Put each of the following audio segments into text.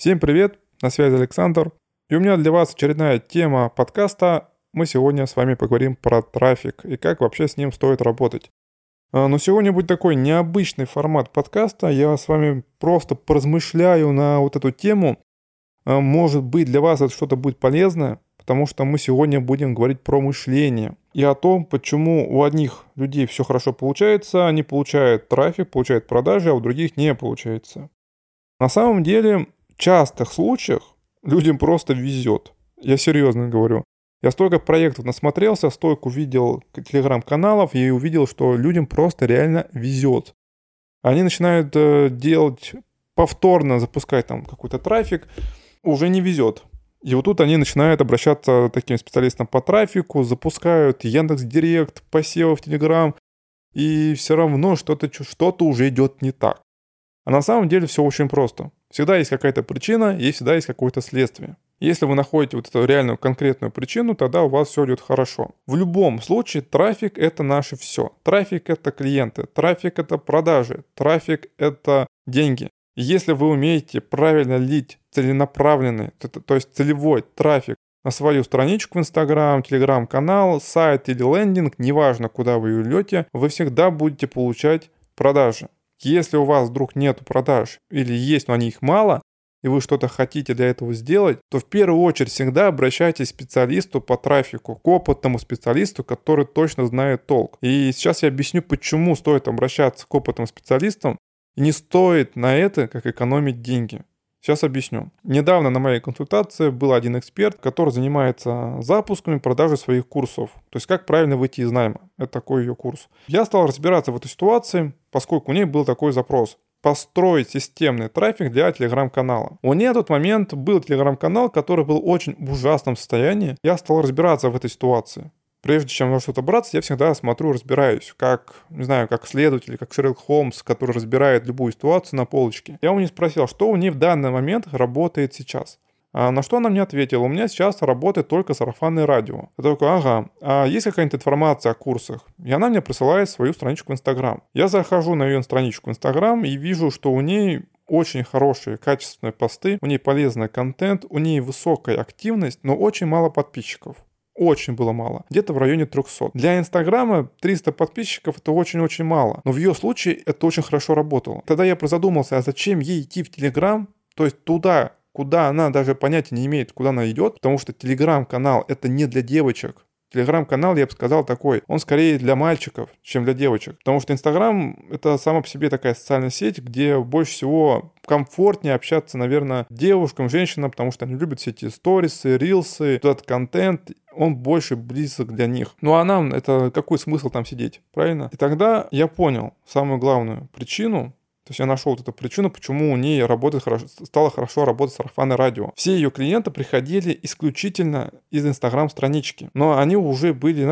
Всем привет, на связи Александр, и у меня для вас очередная тема подкаста. Мы сегодня с вами поговорим про трафик и как вообще с ним стоит работать. Но сегодня будет такой необычный формат подкаста, я с вами просто поразмышляю на вот эту тему. Может быть, для вас это что-то будет полезное, потому что мы сегодня будем говорить про мышление и о том, почему у одних людей все хорошо получается, они получают трафик, получают продажи, а у других не получается. На самом деле, в частых случаях людям просто везет. Я серьезно говорю. Я столько проектов насмотрелся, столько увидел телеграм-каналов и увидел, что людям просто реально везет. Они начинают делать повторно, запускать там какой-то трафик, уже не везет. И вот тут они начинают обращаться к таким специалистам по трафику, запускают Яндекс.Директ, посевы в Телеграм, и все равно что-то уже идет не так. А на самом деле все очень просто. Всегда есть какая-то причина, и всегда есть какое-то следствие. Если вы находите вот эту реальную конкретную причину, тогда у вас все идет хорошо. В любом случае, трафик — это наше все. Трафик — это клиенты, трафик — это продажи, трафик — это деньги. И если вы умеете правильно лить целенаправленный, то есть целевой трафик на свою страничку в Instagram, Telegram-канал, сайт или лендинг, неважно, куда вы ее льете, вы всегда будете получать продажи. Если у вас вдруг нет продаж или есть, но они их мало, и вы что-то хотите для этого сделать, то в первую очередь всегда обращайтесь к специалисту по трафику, к опытному специалисту, который точно знает толк. И сейчас я объясню, почему стоит обращаться к опытным специалистам, и не стоит на это как экономить деньги. Сейчас объясню. Недавно на моей консультации был один эксперт, который занимается запусками, продажей своих курсов. То есть как правильно выйти из найма. Это такой ее курс. Я стал разбираться в этой ситуации, поскольку у нее был такой запрос. Построить системный трафик для телеграм-канала. У нее на тот момент был телеграм-канал, который был очень в ужасном состоянии. Я стал разбираться в этой ситуации. Прежде чем во что-то браться, я всегда смотрю, разбираюсь, как следователь, как Шерлок Холмс, который разбирает любую ситуацию на полочке. Я у нее спросил, что у нее в данный момент работает сейчас. А на что она мне ответила, у меня сейчас работает только сарафанное радио. Я такой, а есть какая-нибудь информация о курсах? И она мне присылает свою страничку в Инстаграм. Я захожу на ее страничку в Инстаграм и вижу, что у ней очень хорошие, качественные посты, у ней полезный контент, у ней высокая активность, но очень мало подписчиков. Очень было мало. Где-то в районе 300. Для Инстаграма 300 подписчиков это очень-очень мало. Но в ее случае это очень хорошо работало. Тогда я прозадумался, а зачем ей идти в Телеграм, то есть туда, куда она даже понятия не имеет, куда она идет, потому что Телеграм-канал это не для девочек. Телеграм-канал, я бы сказал, такой, он скорее для мальчиков, чем для девочек. Потому что Инстаграм — это сама по себе такая социальная сеть, где больше всего комфортнее общаться, наверное, девушкам, женщинам, потому что они любят все эти сторисы, рилсы, этот контент, он больше близок для них. Ну а нам это какой смысл там сидеть, правильно? И тогда я понял самую главную причину. То есть я нашел вот эту причину, почему у нее стало хорошо работать сарафанное радио. Все ее клиенты приходили исключительно из Инстаграм-странички. Но они уже были,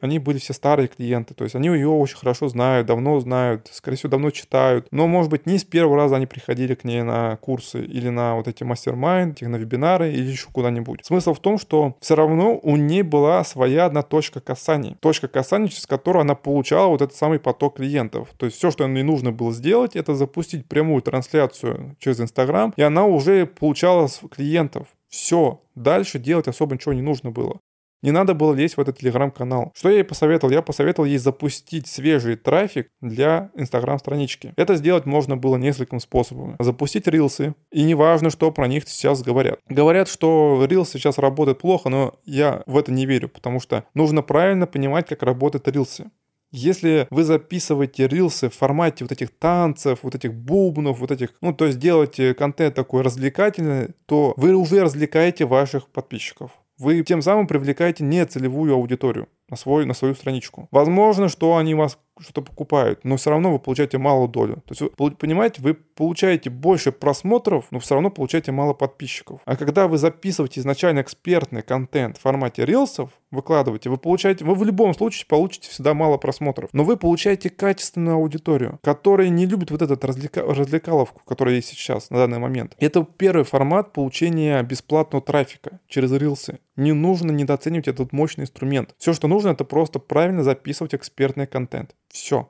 они были все старые клиенты. То есть они ее очень хорошо знают, давно знают, скорее всего, давно читают. Но, может быть, не с первого раза они приходили к ней на курсы или на вот эти мастер-майнд, на вебинары или еще куда-нибудь. Смысл в том, что все равно у нее была своя одна точка касания. Точка касания, через которую она получала вот этот самый поток клиентов. То есть все, что ей нужно было сделать, это запустить прямую трансляцию через Инстаграм, и она уже получала клиентов. Все, дальше делать особо ничего не нужно было. Не надо было лезть в этот Телеграм-канал. Что я ей посоветовал? Я посоветовал ей запустить свежий трафик для Инстаграм-странички. Это сделать можно было несколькими способами. Запустить рилсы, и неважно, что про них сейчас говорят. Говорят, что рилсы сейчас работают плохо, но я в это не верю, потому что нужно правильно понимать, как работают рилсы. Если вы записываете рилсы в формате вот этих танцев, вот этих бубнов, то есть делаете контент такой развлекательный, то вы уже развлекаете ваших подписчиков. Вы тем самым привлекаете нецелевую аудиторию на свою страничку. Возможно, что они вас что-то покупают, но все равно вы получаете малую долю. То есть, вы понимаете, вы получаете больше просмотров, но все равно получаете мало подписчиков. А когда вы записываете изначально экспертный контент в формате рилсов, выкладываете, вы в любом случае получите всегда мало просмотров. Но вы получаете качественную аудиторию, которая не любит вот эту развлекаловку, которая есть сейчас, на данный момент. Это первый формат получения бесплатного трафика через рилсы. Не нужно недооценивать этот мощный инструмент. Все, что нужно, это просто правильно записывать экспертный контент. Все.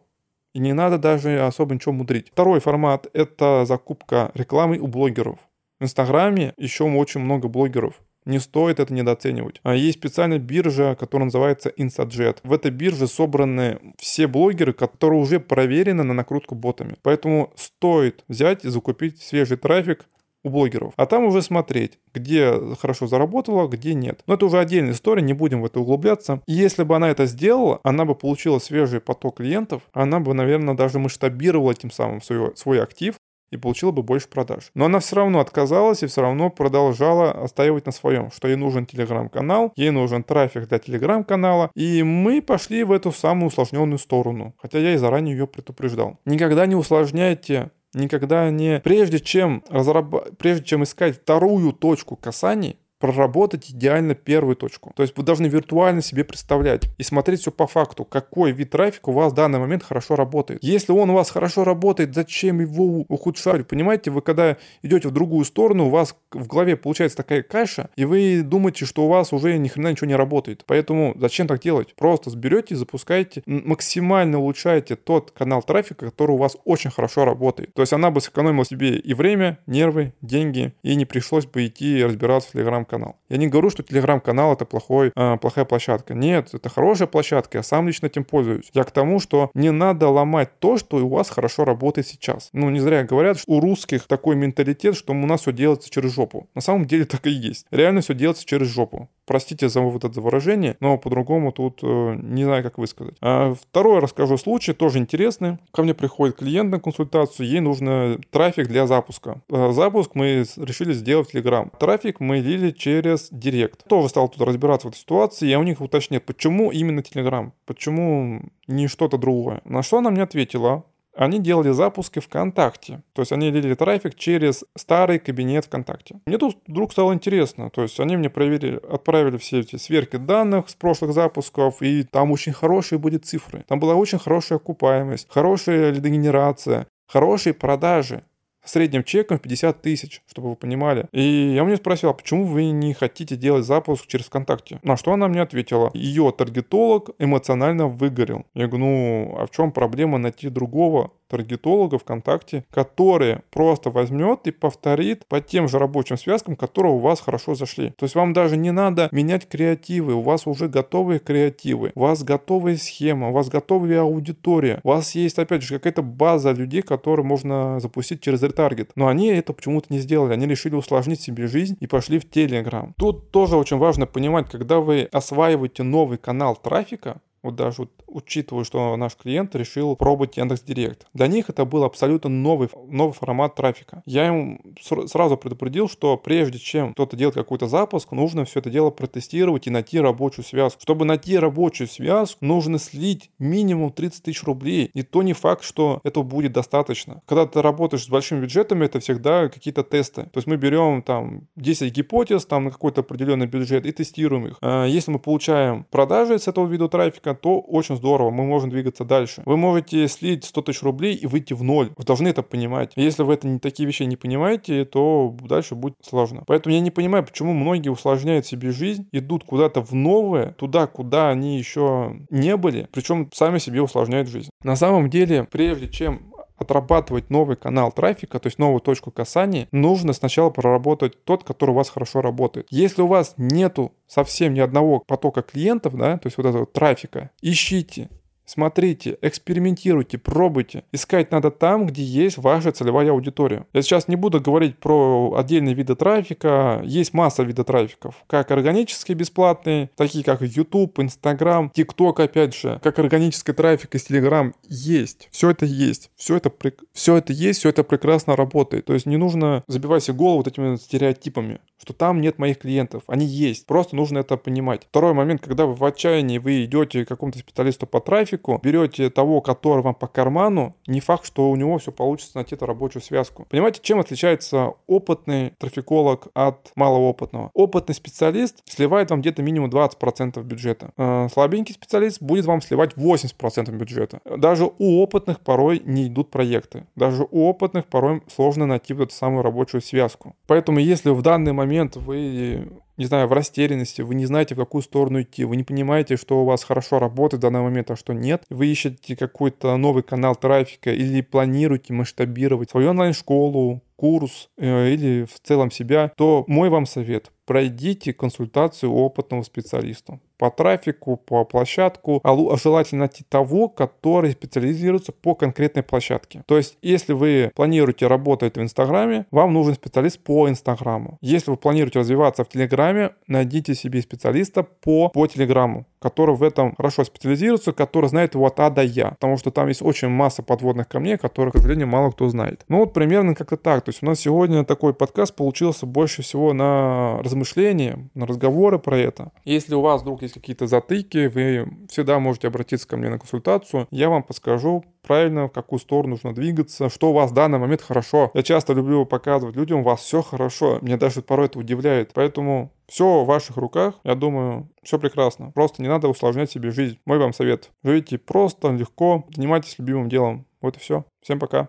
И не надо даже особо ничего мудрить. Второй формат — это закупка рекламы у блогеров. В Инстаграме еще очень много блогеров. Не стоит это недооценивать. Есть специальная биржа, которая называется Instajet. В этой бирже собраны все блогеры, которые уже проверены на накрутку ботами. Поэтому стоит взять и закупить свежий трафик у блогеров. А там уже смотреть, где хорошо заработало, где нет. Но это уже отдельная история, не будем в это углубляться. И если бы она это сделала, она бы получила свежий поток клиентов, она бы, наверное, даже масштабировала тем самым свой актив и получила бы больше продаж. Но она все равно отказалась и все равно продолжала отстаивать на своем, что ей нужен телеграм-канал, ей нужен трафик для телеграм-канала, и мы пошли в эту самую усложненную сторону, хотя я и заранее ее предупреждал. Никогда не усложняйте, никогда не... Прежде чем искать вторую точку касаний, проработать идеально первую точку. То есть вы должны виртуально себе представлять и смотреть все по факту, какой вид трафика у вас в данный момент хорошо работает. Если он у вас хорошо работает, зачем его ухудшать? Понимаете, вы когда идете в другую сторону, у вас в голове получается такая каша, и вы думаете, что у вас уже ни хрена ничего не работает. Поэтому зачем так делать? Просто сберете, запускаете, максимально улучшаете тот канал трафика, который у вас очень хорошо работает. То есть она бы сэкономила себе и время, нервы, деньги, и не пришлось бы идти и разбираться в телеграм-канал. Я не говорю, что телеграм-канал это плохая площадка. Нет, это хорошая площадка, я сам лично этим пользуюсь. Я к тому, что не надо ломать то, что у вас хорошо работает сейчас. Не зря говорят, что у русских такой менталитет, что у нас все делается через жопу. На самом деле так и есть. Реально все делается через жопу. Простите за вот это выражение, но по-другому тут не знаю, как высказать. Второй расскажу случай, тоже интересный. Ко мне приходит клиент на консультацию, ей нужен трафик для запуска. Запуск мы решили сделать в Telegram. Трафик мы лили через Директ. Тоже стал тут разбираться в этой ситуации, я у них уточнил, почему именно Telegram, почему не что-то другое. На что она мне ответила? Они делали запуски ВКонтакте. То есть они лили трафик через старый кабинет ВКонтакте. Мне тут вдруг стало интересно. То есть они мне отправили все эти сверки данных с прошлых запусков, и там очень хорошие были цифры. Там была очень хорошая окупаемость, хорошая лидогенерация, хорошие продажи. Средним чеком 50 тысяч, чтобы вы понимали. И я у нее спросил, а почему вы не хотите делать запуск через ВКонтакте? На что она мне ответила, ее таргетолог эмоционально выгорел. Я говорю, а в чем проблема найти другого таргетолога ВКонтакте, который просто возьмет и повторит по тем же рабочим связкам, которые у вас хорошо зашли. То есть вам даже не надо менять креативы, у вас уже готовые креативы, у вас готовая схема, у вас готовая аудитория, у вас есть, опять же, какая-то база людей, которые можно запустить через ретаргет. Но они это почему-то не сделали, они решили усложнить себе жизнь и пошли в Telegram. Тут тоже очень важно понимать, когда вы осваиваете новый канал трафика, даже учитывая, что наш клиент решил пробовать Яндекс.Директ. Для них это был абсолютно новый формат трафика. Я им сразу предупредил, что прежде чем кто-то делает какой-то запуск, нужно все это дело протестировать и найти рабочую связку. Чтобы найти рабочую связку, нужно слить минимум 30 тысяч рублей. И то не факт, что этого будет достаточно. Когда ты работаешь с большими бюджетами, это всегда какие-то тесты. То есть мы берем 10 гипотез на какой-то определенный бюджет и тестируем их. Если мы получаем продажи с этого вида трафика, то очень здорово, мы можем двигаться дальше. Вы можете слить 100 тысяч рублей и выйти в ноль. Вы должны это понимать. Если вы такие вещи не понимаете, то дальше будет сложно. Поэтому я не понимаю, почему многие усложняют себе жизнь, идут куда-то в новое, туда, куда они еще не были, причем сами себе усложняют жизнь. На самом деле, прежде чем отрабатывать новый канал трафика, то есть новую точку касания, нужно сначала проработать тот, который у вас хорошо работает. Если у вас нету совсем ни одного потока клиентов, то есть вот этого трафика, ищите, смотрите, экспериментируйте, пробуйте. Искать надо там, где есть ваша целевая аудитория. Я сейчас не буду говорить про отдельные виды трафика. Есть масса видов трафиков. Как органические бесплатные, такие как YouTube, Instagram, TikTok, опять же. Как органический трафик из Telegram есть. Все это есть. Все это прекрасно работает. То есть не нужно забивать себе голову вот этими стереотипами, что там нет моих клиентов. Они есть. Просто нужно это понимать. Второй момент, когда вы в отчаянии, вы идете к какому-то специалисту по трафику, берете того, который вам по карману, не факт, что у него все получится найти эту рабочую связку. Понимаете, чем отличается опытный трафиколог от малоопытного? Опытный специалист сливает вам где-то минимум 20% бюджета. Слабенький специалист будет вам сливать 80% бюджета. Даже у опытных порой не идут проекты. Даже у опытных порой сложно найти вот эту самую рабочую связку. Поэтому если в данный момент вы... в растерянности, вы не знаете, в какую сторону идти, вы не понимаете, что у вас хорошо работает в данный момент, а что нет, вы ищете какой-то новый канал трафика или планируете масштабировать свою онлайн-школу, курс или в целом себя, то мой вам совет – пройдите консультацию опытного специалиста по трафику, по площадку, а желательно найти того, который специализируется по конкретной площадке. То есть, если вы планируете работать в Инстаграме, вам нужен специалист по Инстаграму. Если вы планируете развиваться в Телеграме, найдите себе специалиста по Телеграму, который в этом хорошо специализируется, который знает его от А до Я, потому что там есть очень масса подводных камней, которых, к сожалению, мало кто знает. Ну вот примерно как-то так. То есть у нас сегодня такой подкаст получился больше всего на размышления, на разговоры про это. Если у вас вдруг есть какие-то затыки, вы всегда можете обратиться ко мне на консультацию. Я вам подскажу правильно, в какую сторону нужно двигаться, что у вас в данный момент хорошо. Я часто люблю показывать людям, у вас все хорошо. Меня даже порой это удивляет. Поэтому все в ваших руках. Я думаю, все прекрасно. Просто не надо усложнять себе жизнь. Мой вам совет. Живите просто, легко, занимайтесь любимым делом. Вот и все. Всем пока.